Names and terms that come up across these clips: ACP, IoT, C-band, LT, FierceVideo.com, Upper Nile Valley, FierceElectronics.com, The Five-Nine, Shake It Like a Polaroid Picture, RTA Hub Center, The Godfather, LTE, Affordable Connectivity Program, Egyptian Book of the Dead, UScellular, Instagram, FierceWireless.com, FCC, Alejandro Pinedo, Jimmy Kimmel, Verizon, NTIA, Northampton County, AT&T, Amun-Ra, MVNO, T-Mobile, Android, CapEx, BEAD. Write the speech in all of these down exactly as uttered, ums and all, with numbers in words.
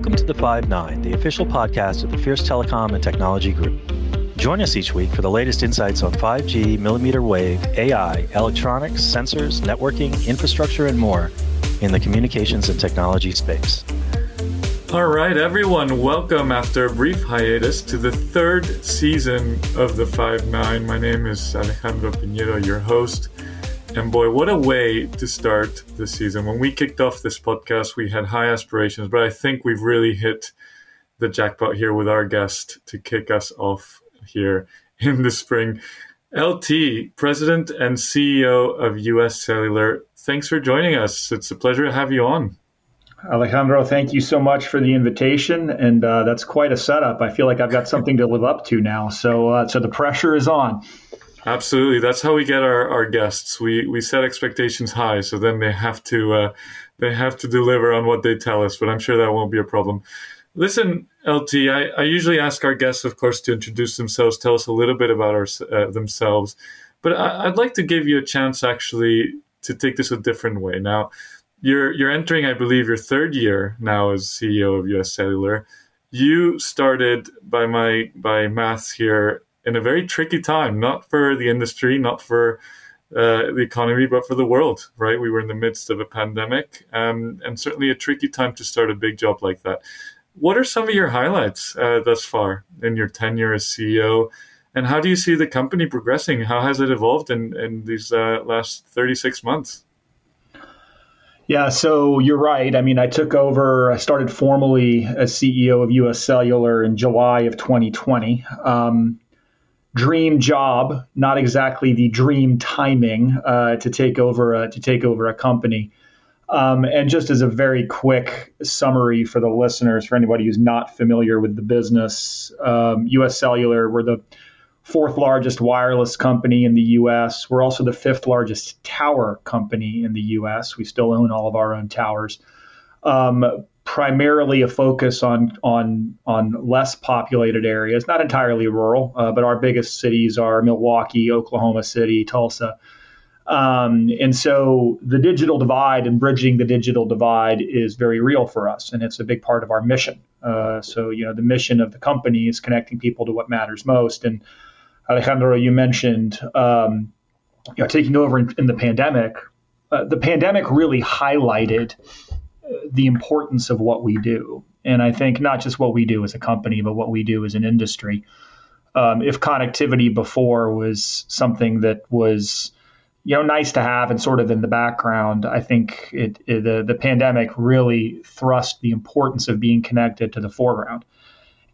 Welcome to The Five-Nine, the official podcast of the Fierce Telecom and Technology Group. Join us each week for the latest insights on five G, millimeter wave, A I, electronics, sensors, networking, infrastructure, and more in the communications and technology space. All right, everyone, welcome after a brief hiatus to the third season of The Five-Nine. My name is Alejandro Pinedo, your host. And boy, what a way to start the season. When we kicked off this podcast, we had high aspirations, but I think we've really hit the jackpot here with our guest to kick us off here in the spring. L T, President and C E O of UScellular, thanks for joining us. It's a pleasure to have you on. Alejandro, thank you so much for the invitation. And uh, that's quite a setup. I feel like I've got something to live up to now. So, uh, so the pressure is on. Absolutely. That's how we get our, our guests. We we set expectations high, so then they have to uh, they have to deliver on what they tell us, but I'm sure that won't be a problem. Listen, L T, I, I usually ask our guests, of course, to introduce themselves, tell us a little bit about our, uh, themselves, but I, I'd like to give you a chance actually to take this a different way. Now, you're you're entering, I believe, your third year now as C E O of UScellular. You started, by my by maths here, in a very tricky time, not for the industry, not for uh, the economy, but for the world, right? We were in the midst of a pandemic, um, and certainly a tricky time to start a big job like that. What are some of your highlights uh, thus far in your tenure as C E O, and how do you see the company progressing? How has it evolved in, in these uh, last thirty-six months? Yeah, so you're right. I mean, I took over, I started formally as C E O of UScellular in July of twenty twenty. Um, Dream job, not exactly the dream timing uh, to take over a, to take over a company. Um, and just as a very quick summary for the listeners, for anybody who's not familiar with the business, um, UScellular, we're the fourth largest wireless company in the U S. We're also the fifth largest tower company in the U S. We still own all of our own towers. Um, primarily a focus on on on less populated areas, not entirely rural, uh, but our biggest cities are Milwaukee, Oklahoma City, Tulsa. Um, and so the digital divide and bridging the digital divide is very real for us, and it's a big part of our mission. Uh, so, you know, the mission of the company is connecting people to what matters most. And Alejandro, you mentioned um, you know, taking over in, in the pandemic. Uh, the pandemic really highlighted the importance of what we do. And I think not just what we do as a company, but what we do as an industry. Um, if connectivity before was something that was, you know, nice to have and sort of in the background, I think it, it, the, the pandemic really thrust the importance of being connected to the foreground.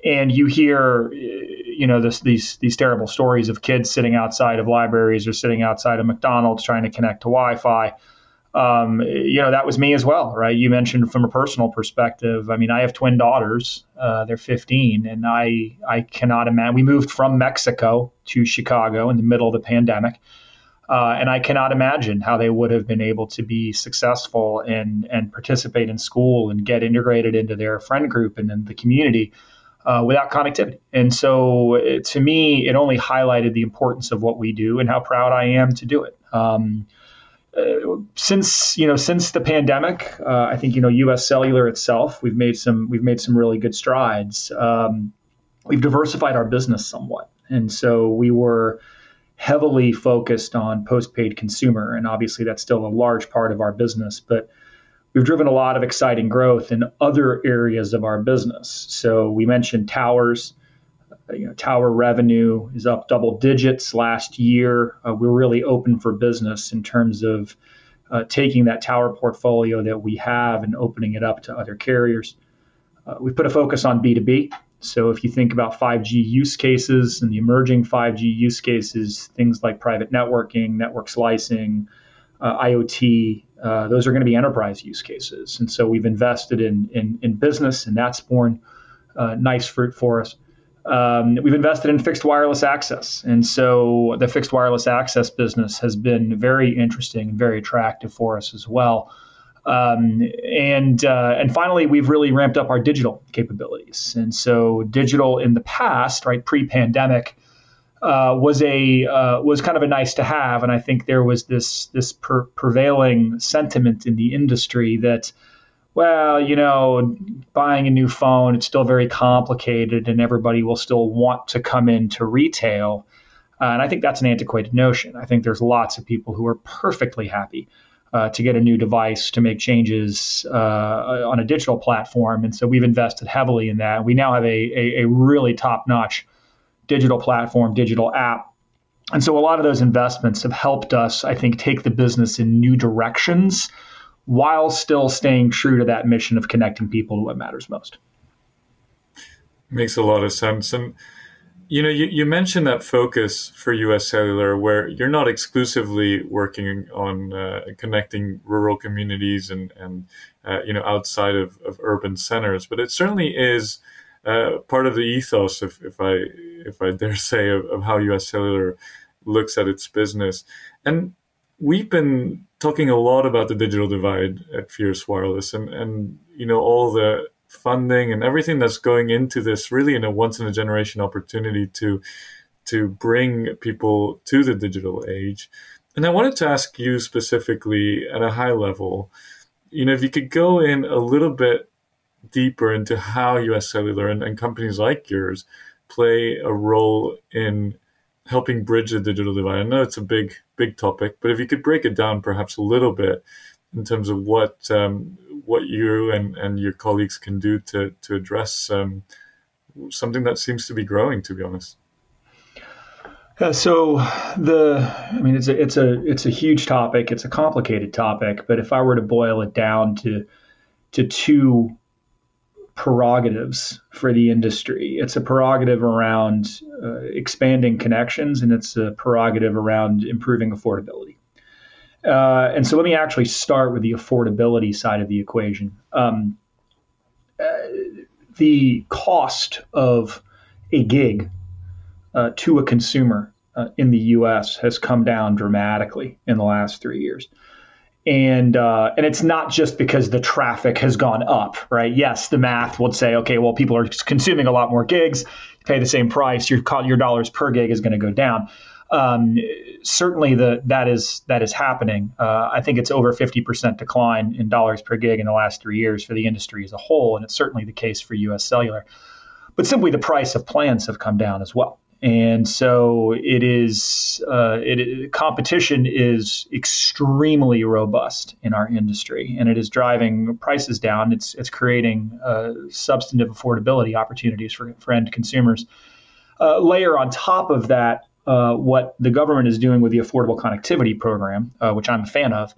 And you hear, you know, this, these, these terrible stories of kids sitting outside of libraries or sitting outside of McDonald's trying to connect to Wi-Fi. Um, you know, that was me as well, right? You mentioned from a personal perspective. I mean, I have twin daughters. Uh, they're fifteen, and I I cannot imagine. We moved from Mexico to Chicago in the middle of the pandemic, uh, and I cannot imagine how they would have been able to be successful and and participate in school and get integrated into their friend group and in the community uh, without connectivity. And so, it, to me, it only highlighted the importance of what we do and how proud I am to do it. Um, Uh, since you know, since the pandemic, uh, I think you know, UScellular itself, we've made some we've made some really good strides. Um, we've diversified our business somewhat, and so we were heavily focused on postpaid consumer, and obviously that's still a large part of our business. But we've driven a lot of exciting growth in other areas of our business. So we mentioned towers. You know, tower revenue is up double digits last year. Uh, we're really open for business in terms of uh, taking that tower portfolio that we have and opening it up to other carriers. Uh, we put a focus on B two B. So if you think about five G use cases and the emerging five G use cases, things like private networking, network slicing, uh, IoT, uh, those are going to be enterprise use cases. And so we've invested in in, in business, and that's borne uh, nice fruit for us. Um, we've invested in fixed wireless access. And so the fixed wireless access business has been very interesting and very attractive for us as well. Um, and uh, and finally, we've really ramped up our digital capabilities. And so digital in the past, right, pre-pandemic, uh, was a uh, was kind of a nice to have. And I think there was this, this per- prevailing sentiment in the industry that well, you know, buying a new phone, it's still very complicated and everybody will still want to come into retail. Uh, and I think that's an antiquated notion. I think there's lots of people who are perfectly happy uh, to get a new device, to make changes uh, on a digital platform. And so we've invested heavily in that. We now have a, a, a really top-notch digital platform, digital app. And so a lot of those investments have helped us, I think, take the business in new directions while still staying true to that mission of connecting people to what matters most. Makes a lot of sense. And, you know, you, you mentioned that focus for UScellular, where you're not exclusively working on uh, connecting rural communities and, and uh, you know, outside of, of urban centers, but it certainly is uh, part of the ethos, if, if I if I dare say, of, of how UScellular looks at its business. And we've been talking a lot about the digital divide at Fierce Wireless and, and you know, all the funding and everything that's going into this, really in a once-in-a-generation opportunity to to bring people to the digital age. And I wanted to ask you specifically at a high level, you know, if you could go in a little bit deeper into how UScellular and, and companies like yours play a role in helping bridge the digital divide. I know it's a big, big topic, but if you could break it down perhaps a little bit in terms of what um, what you and, and your colleagues can do to, to address um, something that seems to be growing, to be honest. Uh, so the, I mean, it's a, it's a, it's a huge topic. It's a complicated topic, but if I were to boil it down to, to two prerogatives for the industry. It's a prerogative around uh, expanding connections, and it's a prerogative around improving affordability. Uh, and so let me actually start with the affordability side of the equation. Um, uh, the cost of a gig uh, to a consumer uh, in the U S has come down dramatically in the last three years. And uh, and it's not just because the traffic has gone up, right? Yes, the math would say, okay, well, people are consuming a lot more gigs, you pay the same price, your your dollars per gig is going to go down. Um, certainly, the that is that is happening. Uh, I think it's over fifty percent decline in dollars per gig in the last three years for the industry as a whole, and it's certainly the case for UScellular. But simply the price of plans have come down as well. And so it is. Uh, it, competition is extremely robust in our industry, and it is driving prices down. It's it's creating uh, substantive affordability opportunities for, for end consumers. Uh, layer on top of that, uh, what the government is doing with the Affordable Connectivity Program, uh, which I'm a fan of,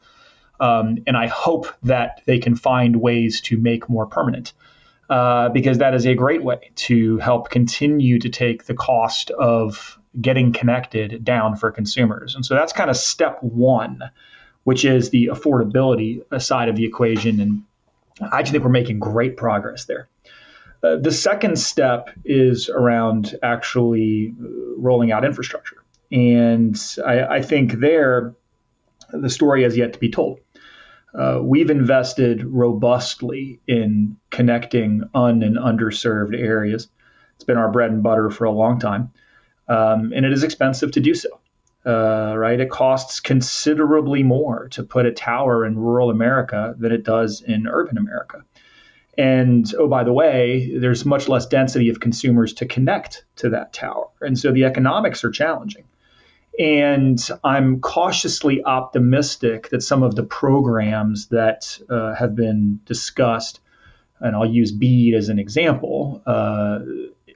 um, and I hope that they can find ways to make more permanent. Uh, because that is a great way to help continue to take the cost of getting connected down for consumers. And so that's kind of step one, which is the affordability side of the equation. And I think we're making great progress there. Uh, the second step is around actually rolling out infrastructure. And I, I think there, the story has yet to be told. Uh, we've invested robustly in connecting un- and underserved areas. It's been our bread and butter for a long time, um, and it is expensive to do so, uh, right? It costs considerably more to put a tower in rural America than it does in urban America. And, oh, by the way, there's much less density of consumers to connect to that tower. And so the economics are challenging. And I'm cautiously optimistic that some of the programs that uh, have been discussed, and I'll use BEAD as an example, uh,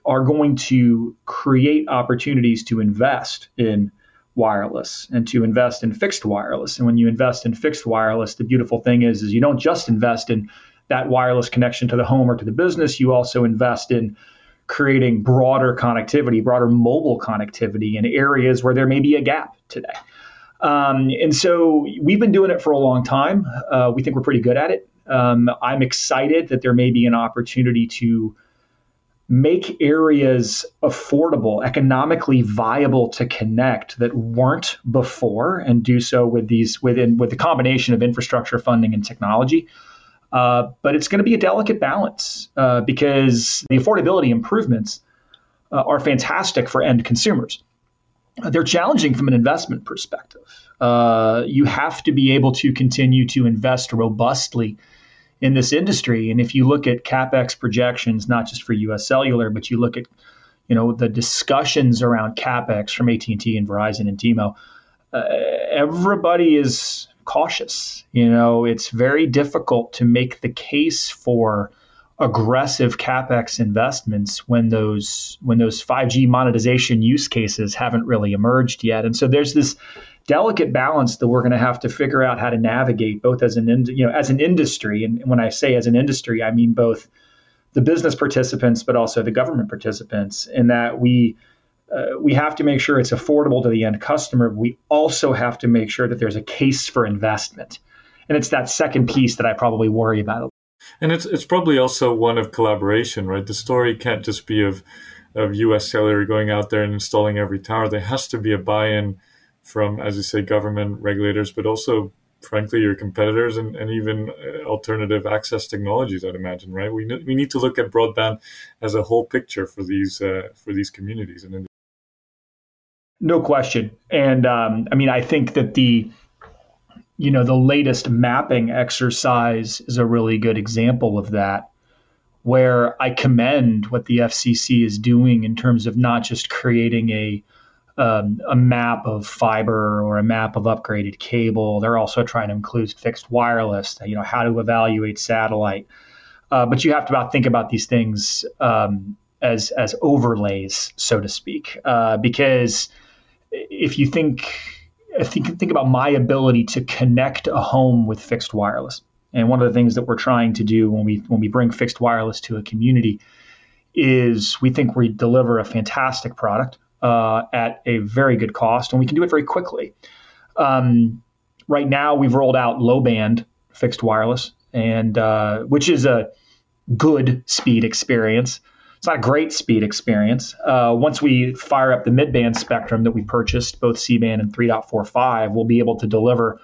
are going to create opportunities to invest in wireless and to invest in fixed wireless. And when you invest in fixed wireless, the beautiful thing is, is you don't just invest in that wireless connection to the home or to the business, you also invest in creating broader connectivity, broader mobile connectivity in areas where there may be a gap today. Um, and so we've been doing it for a long time. Uh, we think we're pretty good at it. Um, I'm excited that there may be an opportunity to make areas affordable, economically viable to connect that weren't before, and do so with these within with the combination of infrastructure funding and technology. Uh, but it's going to be a delicate balance uh, because the affordability improvements uh, are fantastic for end consumers. They're challenging from an investment perspective. Uh, you have to be able to continue to invest robustly in this industry. And if you look at CapEx projections, not just for UScellular, but you look at, you know, the discussions around CapEx from A T and T and Verizon and T-Mo, uh, everybody is cautious. You know, it's very difficult to make the case for aggressive CapEx investments when those when those five G monetization use cases haven't really emerged yet. And so there's this delicate balance that we're going to have to figure out how to navigate, both as an ind- you know as an industry. And when I say as an industry, I mean both the business participants, but also the government participants, in that we uh, we have to make sure it's affordable to the end customer. We also have to make sure that there's a case for investment. And it's that second piece that I probably worry about. And it's it's probably also one of collaboration, right? The story can't just be of of UScellular going out there and installing every tower. There has to be a buy-in from, as you say, government regulators, but also, frankly, your competitors and, and even alternative access technologies, I'd imagine, right? We we need to look at broadband as a whole picture for these uh, for these communities and industries. No question. And um, I mean, I think that the you know, the latest mapping exercise is a really good example of that, where I commend what the F C C is doing in terms of not just creating a um, a map of fiber or a map of upgraded cable. They're also trying to include fixed wireless, you know, how to evaluate satellite. Uh, but you have to about think about these things um, as as overlays, so to speak, uh, because if you think I think, think about my ability to connect a home with fixed wireless. And one of the things that we're trying to do when we when we bring fixed wireless to a community is we think we deliver a fantastic product uh, at a very good cost, and we can do it very quickly. Um, right now, we've rolled out low-band fixed wireless, and uh, which is a good speed experience. It's not a great speed experience. Uh, once we fire up the mid-band spectrum that we purchased, both C-band and three point four five, we'll be able to deliver,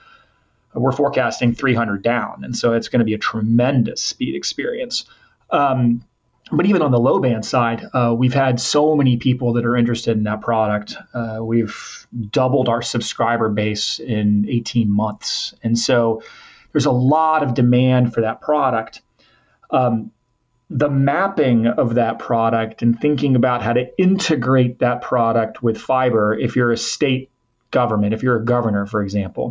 we're forecasting three hundred down. And so it's going to be a tremendous speed experience. Um, but even on the low-band side, uh, we've had so many people that are interested in that product. Uh, we've doubled our subscriber base in eighteen months. And so there's a lot of demand for that product. Um, The mapping of that product and thinking about how to integrate that product with fiber, if you're a state government, if you're a governor, for example,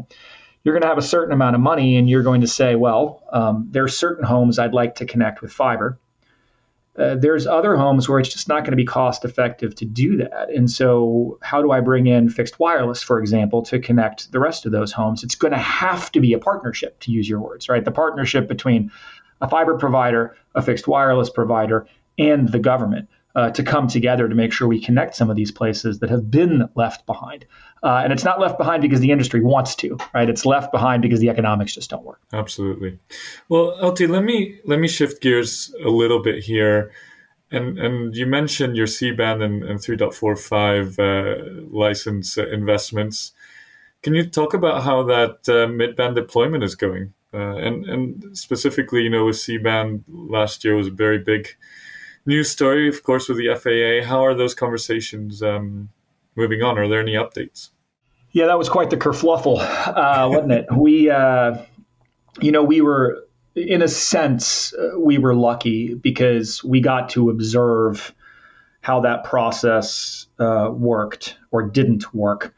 you're going to have a certain amount of money and you're going to say, well, um, there are certain homes I'd like to connect with fiber. Uh, there's other homes where it's just not going to be cost effective to do that. And so how do I bring in fixed wireless, for example, to connect the rest of those homes? It's going to have to be a partnership, to use your words, right? The partnership between a fiber provider, a fixed wireless provider, and the government uh, to come together to make sure we connect some of these places that have been left behind. Uh, and it's not left behind because the industry wants to, right? It's left behind because the economics just don't work. Absolutely. Well, L T, let me let me shift gears a little bit here. And and you mentioned your C-band and, and three point four five uh, license investments. Can you talk about how that uh, mid-band deployment is going? Uh, and, and specifically, you know, with C-band last year was a very big news story, of course, with the F A A. How are those conversations um, moving on? Are there any updates? Yeah, that was quite the kerfluffle, uh, wasn't it? We, uh, you know, we were, in a sense, we were lucky because we got to observe how that process uh, worked or didn't work.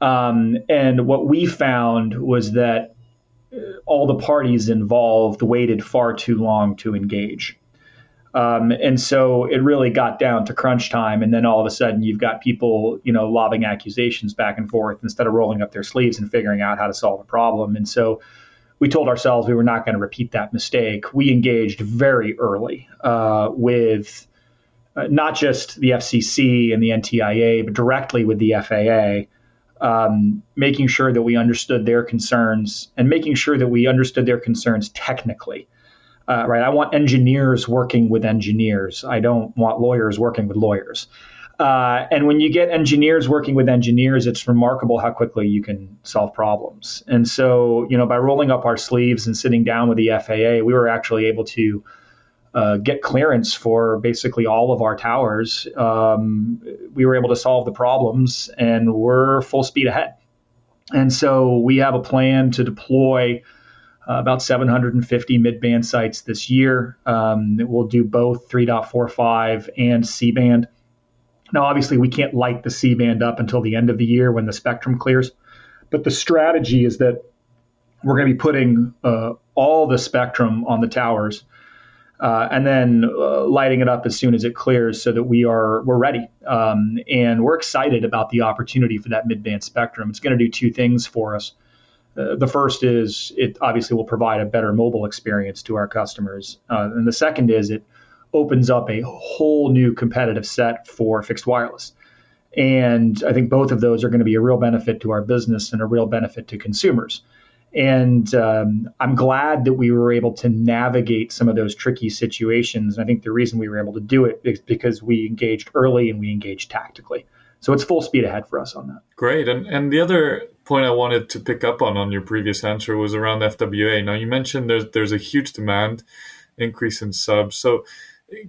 Um, and what we found was that all the parties involved waited far too long to engage. Um, and so it really got down to crunch time. And then all of a sudden you've got people, you know, lobbing accusations back and forth instead of rolling up their sleeves and figuring out how to solve a problem. And so we told ourselves we were not going to repeat that mistake. We engaged very early uh, with uh, not just the F C C and the N T I A, but directly with the F A A. Um, making sure that we understood their concerns and making sure that we understood their concerns technically, uh, right? I want engineers working with engineers. I don't want lawyers working with lawyers. Uh, and when you get engineers working with engineers, it's remarkable how quickly you can solve problems. And so, you know, by rolling up our sleeves and sitting down with the F A A, we were actually able to Uh, get clearance for basically all of our towers. Um, we were able to solve the problems and we're full speed ahead. And so we have a plan to deploy uh, about seven hundred fifty mid-band sites this year. Um, we'll do both three point four five and C-band. Now, obviously, we can't light the C-band up until the end of the year when the spectrum clears. But the strategy is that we're going to be putting uh, all the spectrum on the towers uh, and then uh, lighting it up as soon as it clears so that we are, we're ready. Um, and we're excited about the opportunity for that mid-band spectrum. It's going to do two things for us. Uh, the first is it obviously will provide a better mobile experience to our customers. Uh, and the second is it opens up a whole new competitive set for fixed wireless. And I think both of those are going to be a real benefit to our business and a real benefit to consumers. And um, I'm glad that we were able to navigate some of those tricky situations. And I think the reason we were able to do it is because we engaged early and we engaged tactically. So it's full speed ahead for us on that. Great. And and the other point I wanted to pick up on on your previous answer was around F W A. Now, you mentioned there's there's a huge demand increase in subs. So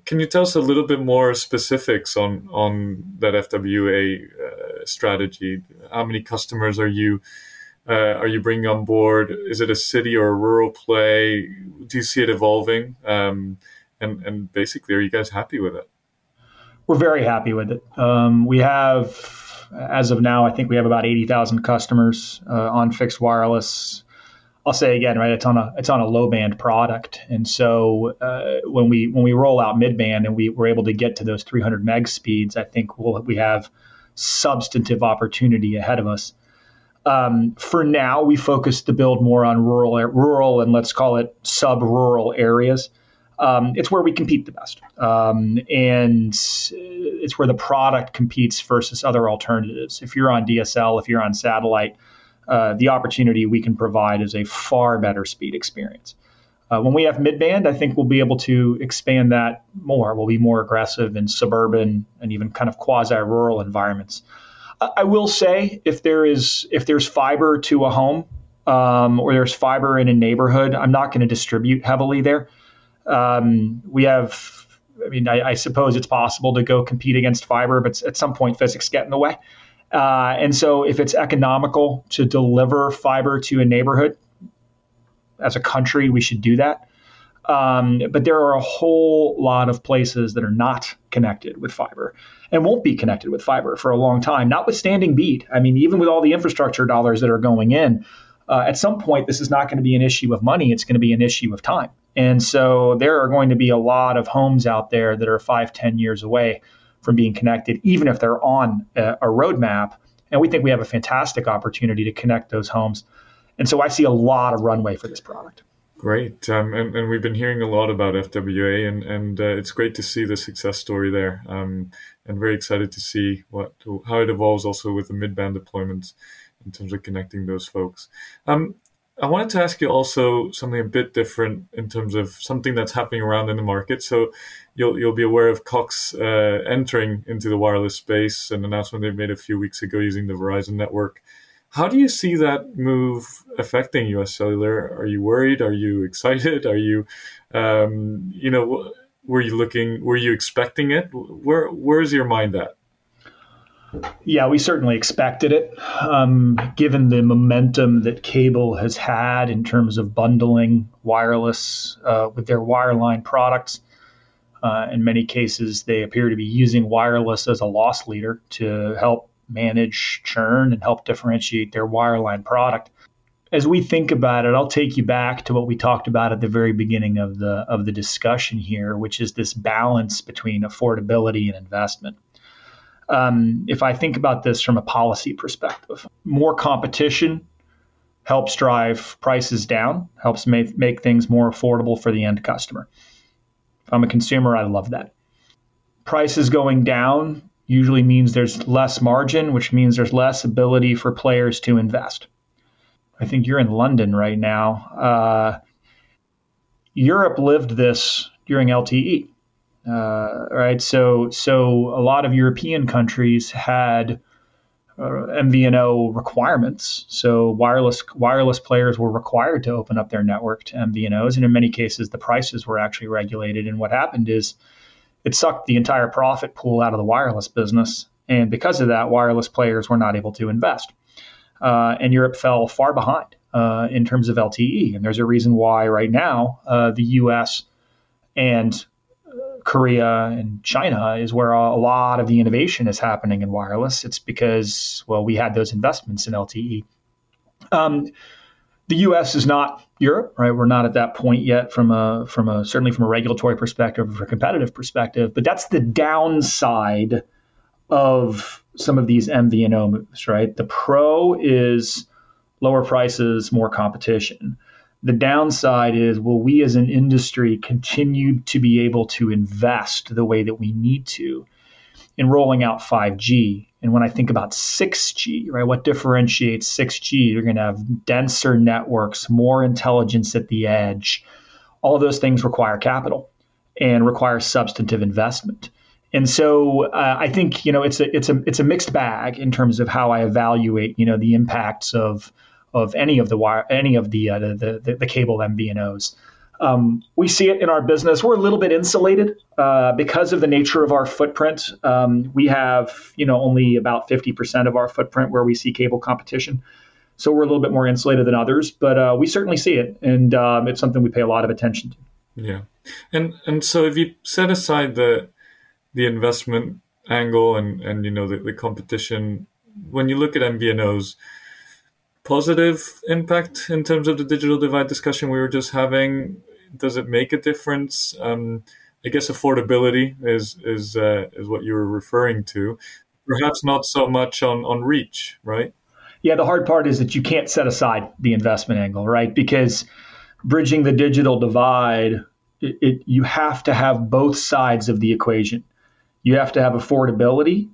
can you tell us a little bit more specifics on, on that F W A uh, strategy? How many customers are you uh, are you bringing on board? Is it a city or a rural play? Do you see it evolving? Um, and, and basically, are you guys happy with it? We're very happy with it. Um, we have, as of now, I think we have about eighty thousand customers uh, on fixed wireless. I'll say again, right? It's on a it's on a low band product, and so uh, when we when we roll out mid band and we we're able to get to those three hundred meg speeds, I think we'll we have substantive opportunity ahead of us. Um, for now, we focus to build more on rural rural and let's call it sub-rural areas. Um, it's where we compete the best, um, and it's where the product competes versus other alternatives. If you're on D S L, if you're on satellite. Uh, the opportunity we can provide is a far better speed experience. Uh, when we have mid-band, I think we'll be able to expand that more. We'll be more aggressive in suburban and even kind of quasi-rural environments. I, I will say if there is if there's fiber to a home um, or there's fiber in a neighborhood, I'm not going to distribute heavily there. Um, we have, I mean, I, I suppose it's possible to go compete against fiber, but at some point physics get in the way. Uh, and so if it's economical to deliver fiber to a neighborhood, as a country, we should do that. Um, but there are a whole lot of places that are not connected with fiber and won't be connected with fiber for a long time, notwithstanding BEAD. I mean, even with all the infrastructure dollars that are going in, uh, at some point, this is not going to be an issue of money. It's going to be an issue of time. And so there are going to be a lot of homes out there that are five, ten years away from being connected, even if they're on a, a roadmap. And we think we have a fantastic opportunity to connect those homes. And so I see a lot of runway for this product. Great. Um, and, and we've been hearing a lot about F W A, and, and uh, it's great to see the success story there. Um, and very excited to see what how it evolves also with the mid-band deployments in terms of connecting those folks. Um, I wanted to ask you also something a bit different in terms of something that's happening around in the market. So you'll you'll be aware of Cox uh, entering into the wireless space, an announcement they made a few weeks ago using the Verizon network. How do you see that move affecting UScellular? Are you worried? Are you excited? Are you, um, you know, were you looking, were you expecting it? Where Where's your mind at? Yeah, we certainly expected it, um, given the momentum that cable has had in terms of bundling wireless uh, with their wireline products. Uh, in many cases, they appear to be using wireless as a loss leader to help manage churn and help differentiate their wireline product. As we think about it, I'll take you back to what we talked about at the very beginning of the of the discussion here, which is this balance between affordability and investment. Um, if I think about this from a policy perspective, more competition helps drive prices down, helps make, make things more affordable for the end customer. If I'm a consumer, I love that. Prices going down usually means there's less margin, which means there's less ability for players to invest. I think you're in London right now. Uh, Europe lived this during L T E. Uh, right. So so a lot of European countries had uh, M V N O requirements. So wireless wireless players were required to open up their network to M V N Os. And in many cases, the prices were actually regulated. And what happened is it sucked the entire profit pool out of the wireless business. And because of that, wireless players were not able to invest. Uh, and Europe fell far behind uh, in terms of L T E. And there's a reason why right now uh, the U S and Korea and China is where a lot of the innovation is happening in wireless. It's because, well, we had those investments in L T E. Um, the U S is not Europe, right? We're not at that point yet from a, from a, certainly from a regulatory perspective, or a competitive perspective, but that's the downside of some of these M V N O moves, right? The pro is lower prices, more competition. The downside is, will we as an industry continue to be able to invest the way that we need to in rolling out five G? And when I think about six G, right, what differentiates six G? You're going to have denser networks, more intelligence at the edge. All of those things require capital and require substantive investment. And so uh, I think, you know, it's a it's a it's a mixed bag in terms of how I evaluate, you know, the impacts of of any of the wire, any of the uh, the, the the cable M V N Os. Um, we see it in our business. We're a little bit insulated uh, because of the nature of our footprint. Um, we have, you know, only about fifty percent of our footprint where we see cable competition. So we're a little bit more insulated than others, but uh, we certainly see it. And um, it's something we pay a lot of attention to. Yeah. And and so if you set aside the the investment angle and, and you know, the, the competition, when you look at M V N Os, positive impact in terms of the digital divide discussion we were just having, does it make a difference? Um, I guess affordability is is uh, is what you were referring to. Perhaps not so much on, on reach, right? Yeah, the hard part is that you can't set aside the investment angle, right? Because bridging the digital divide, it, it you have to have both sides of the equation. You have to have affordability,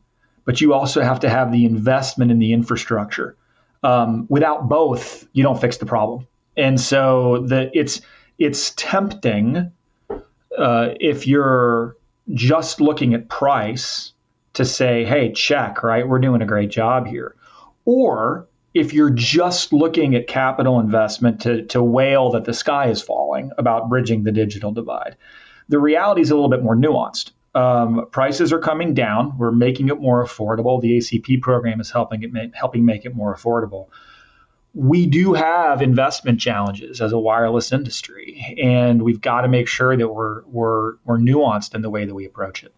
but you also have to have the investment in the infrastructure. Um, without both, you don't fix the problem. And so the, it's it's tempting uh, if you're just looking at price to say, hey, check, right? We're doing a great job here. Or if you're just looking at capital investment to, to wail that the sky is falling about bridging the digital divide. The reality is a little bit more nuanced. Um, prices are coming down. We're making it more affordable. The A C P program is helping it ma- helping make it more affordable. We do have investment challenges as a wireless industry, and we've got to make sure that we're we're we're nuanced in the way that we approach it.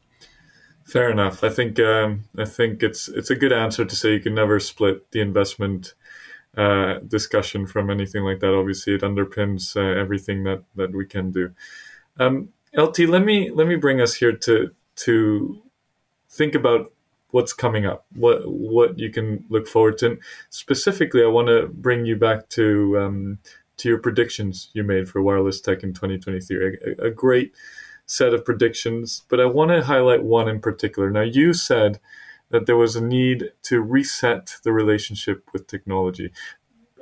Fair enough. I think um, I think it's it's a good answer to say you can never split the investment uh, discussion from anything like that. Obviously, it underpins uh, everything that that we can do. Um, L T, let me let me bring us here to to think about what's coming up, what what you can look forward to. And specifically, I want to bring you back to um, to your predictions you made for wireless tech in twenty twenty-three. A, a great set of predictions, but I want to highlight one in particular. Now, you said that there was a need to reset the relationship with technology.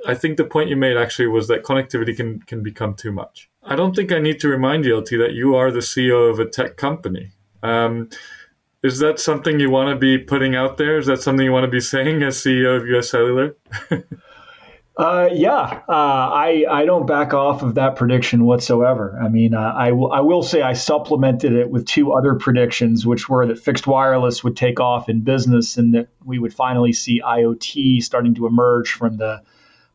I think the point you made actually was that connectivity can can become too much. I don't think I need to remind you, L T, that you are the C E O of a tech company. Um, is that something you want to be putting out there? Is that something you want to be saying as C E O of UScellular? uh, yeah, uh, I I don't back off of that prediction whatsoever. I mean, uh, I, w- I will say I supplemented it with two other predictions, which were that fixed wireless would take off in business and that we would finally see I O T starting to emerge from the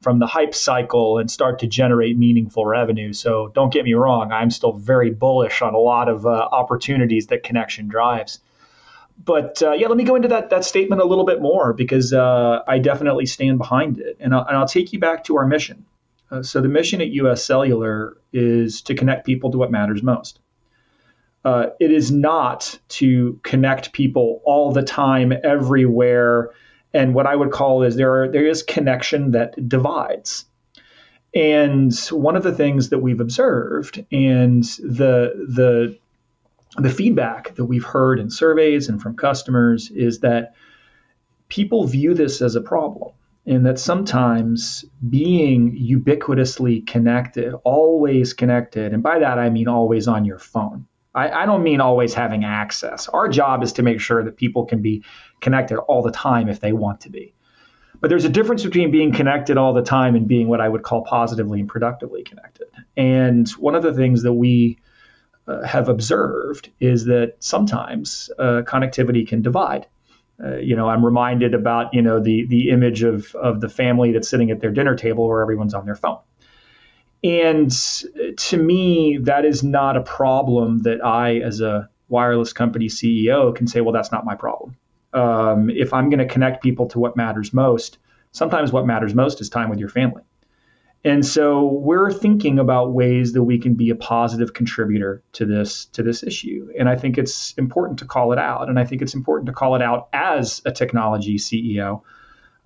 from the hype cycle and start to generate meaningful revenue. So don't get me wrong, I'm still very bullish on a lot of uh, opportunities that connection drives. But uh, yeah, let me go into that that statement a little bit more because uh, I definitely stand behind it. And I'll, and I'll take you back to our mission. Uh, so the mission at UScellular is to connect people to what matters most. Uh, it is not to connect people all the time, everywhere. And what I would call is there are, there is connection that divides. And one of the things that we've observed and the the the feedback that we've heard in surveys and from customers is that people view this as a problem and that sometimes being ubiquitously connected, always connected, and by that I mean always on your phone. I, I don't mean always having access. Our job is to make sure that people can be connected all the time if they want to be. But there's a difference between being connected all the time and being what I would call positively and productively connected. And one of the things that we uh, have observed is that sometimes uh, connectivity can divide. Uh, you know, I'm reminded about, you know, the the image of of the family that's sitting at their dinner table where everyone's on their phone. And to me, that is not a problem that I, as a wireless company C E O, can say, well, that's not my problem. Um, if I'm going to connect people to what matters most, sometimes what matters most is time with your family. And so we're thinking about ways that we can be a positive contributor to this to this issue. And I think it's important to call it out. And I think it's important to call it out as a technology C E O,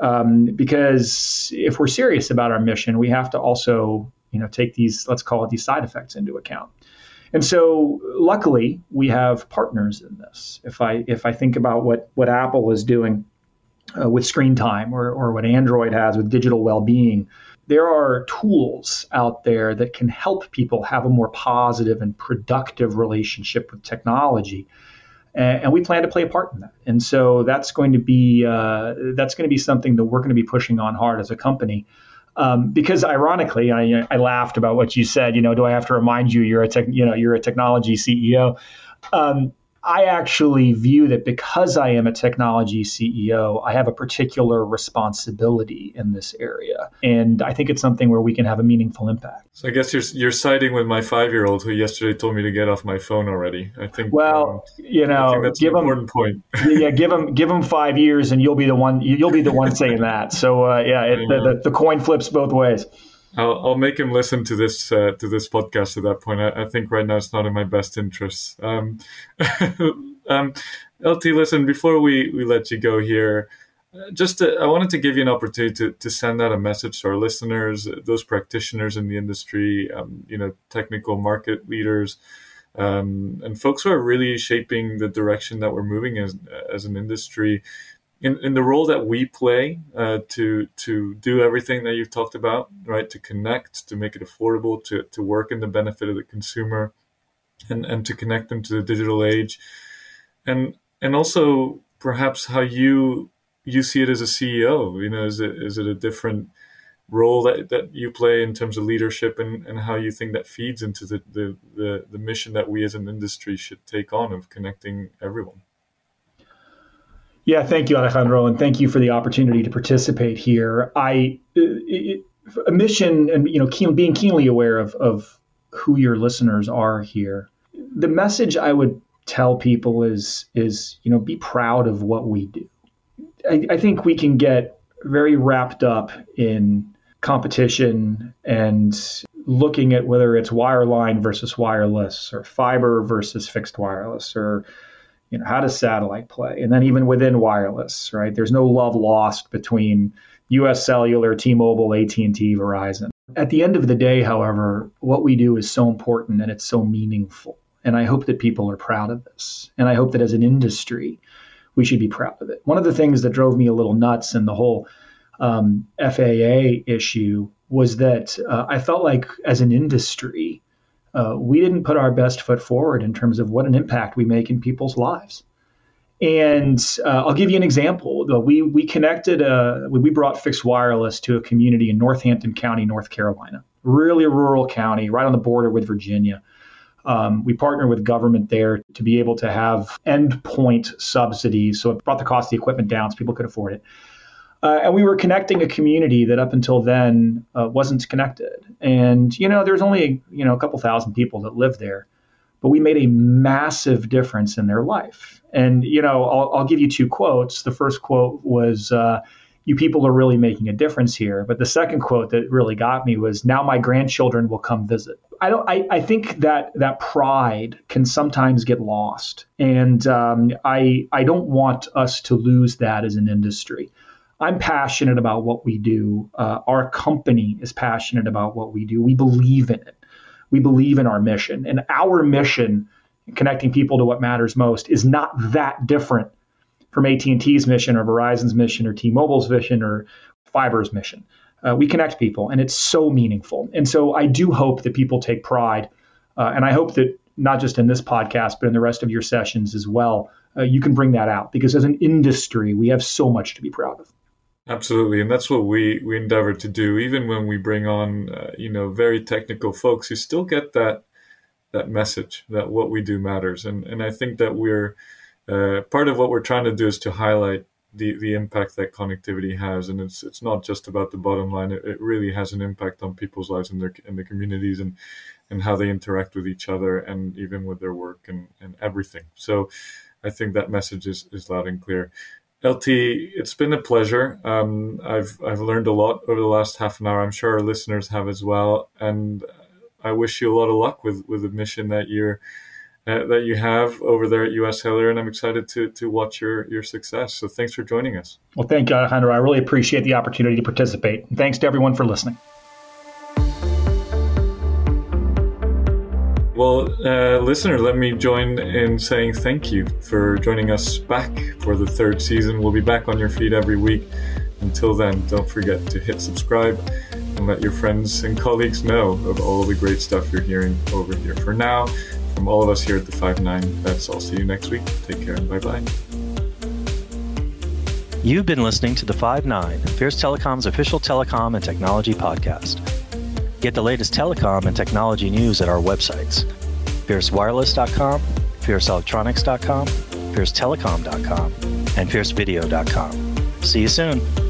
um, because if we're serious about our mission, we have to also, you know, take these, let's call it these side effects into account. And so luckily we have partners in this. If I if I think about what what Apple is doing uh, with screen time, or or what Android has with digital well-being, there are tools out there that can help people have a more positive and productive relationship with technology, and, and we plan to play a part in that. And so that's going to be uh, that's going to be something that we're going to be pushing on hard as a company. Um, because ironically, I, I laughed about what you said. You know, do I have to remind you you're a tech, you know you're a technology C E O? Um, I actually view that because I am a technology C E O, I have a particular responsibility in this area. And I think it's something where we can have a meaningful impact. So I guess you're you're siding with my five-year-old who yesterday told me to get off my phone already. I think Well, um, you know, I think that's give an him, important point. yeah, give him give him five years and you'll be the one you'll be the one saying that. So uh, yeah, it, the, the, the coin flips both ways. I'll, I'll make him listen to this uh, to this podcast at that point. I, I think right now it's not in my best interests. Um, um, L T, listen, before we, we let you go here, just to, I wanted to give you an opportunity to, to send out a message to our listeners, those practitioners in the industry, um, you know, technical market leaders, um, and folks who are really shaping the direction that we're moving as as an industry. In, in the role that we play uh, to to do everything that you've talked about, right? To connect, to make it affordable, to to work in the benefit of the consumer, and, and to connect them to the digital age, and and also perhaps how you you see it as a C E O. You know, is it is it a different role that, that you play in terms of leadership, and, and how you think that feeds into the the, the the mission that we as an industry should take on of connecting everyone. Yeah, thank you, Alejandro, and thank you for the opportunity to participate here. I, it, a mission, and you know, keen, being keenly aware of, of who your listeners are here. The message I would tell people is is you know be proud of what we do. I, I think we can get very wrapped up in competition and looking at whether it's wireline versus wireless, or fiber versus fixed wireless, or you know, how does satellite play? And then even within wireless, right? There's no love lost between UScellular, T-Mobile, A T and T, Verizon. At the end of the day, however, what we do is so important and it's so meaningful. And I hope that people are proud of this. And I hope that as an industry, we should be proud of it. One of the things that drove me a little nuts in the whole um, F A A issue was that uh, I felt like as an industry, Uh, we didn't put our best foot forward in terms of what an impact we make in people's lives. And uh, I'll give you an example. We we connected, a, we brought fixed wireless to a community in Northampton County, North Carolina, really rural county, right on the border with Virginia. Um, we partnered with government there to be able to have endpoint subsidies. So it brought the cost of the equipment down so people could afford it. Uh, and we were connecting a community that up until then uh, wasn't connected. And, you know, there's only, you know, a couple thousand people that live there, but we made a massive difference in their life. And, you know, I'll, I'll give you two quotes. The first quote was, uh, you people are really making a difference here. But the second quote that really got me was, now my grandchildren will come visit. I don't. I, I think that that pride can sometimes get lost. And um, I I don't want us to lose that as an industry. I'm passionate about what we do. Uh, our company is passionate about what we do. We believe in it. We believe in our mission. And our mission, connecting people to what matters most, is not that different from A T and T's mission, or Verizon's mission, or T-Mobile's mission, or Fiber's mission. Uh, we connect people, and it's so meaningful. And so I do hope that people take pride. Uh, and I hope that not just in this podcast, but in the rest of your sessions as well, uh, you can bring that out. Because as an industry, we have so much to be proud of. Absolutely. And that's what we, we endeavor to do. Even when we bring on, uh, you know, very technical folks, you still get that that message that what we do matters. And and I think that we're uh, part of what we're trying to do is to highlight the, the impact that connectivity has. And it's it's not just about the bottom line. It, it really has an impact on people's lives and their and their communities and, and how they interact with each other and even with their work and, and everything. So I think that message is, is loud and clear. L T, it's been a pleasure. Um, I've I've learned a lot over the last half an hour. I'm sure our listeners have as well. And I wish you a lot of luck with, with the mission that you're uh, that you have over there at UScellular, and I'm excited to to watch your your success. So thanks for joining us. Well, thank you, Alejandro. I really appreciate the opportunity to participate. And thanks to everyone for listening. Well, uh, listener, let me join in saying thank you for joining us back for the third season. We'll be back on your feed every week. Until then, don't forget to hit subscribe and let your friends and colleagues know of all the great stuff you're hearing over here. For now, from all of us here at the Five Nine, that's all. See you next week. Take care and bye-bye. You've been listening to the Five Nine, Fierce Telecom's official telecom and technology podcast. Get the latest telecom and technology news at our websites, Fierce Wireless dot com, Fierce Electronics dot com, Fierce Telecom dot com, and Fierce Video dot com. See you soon.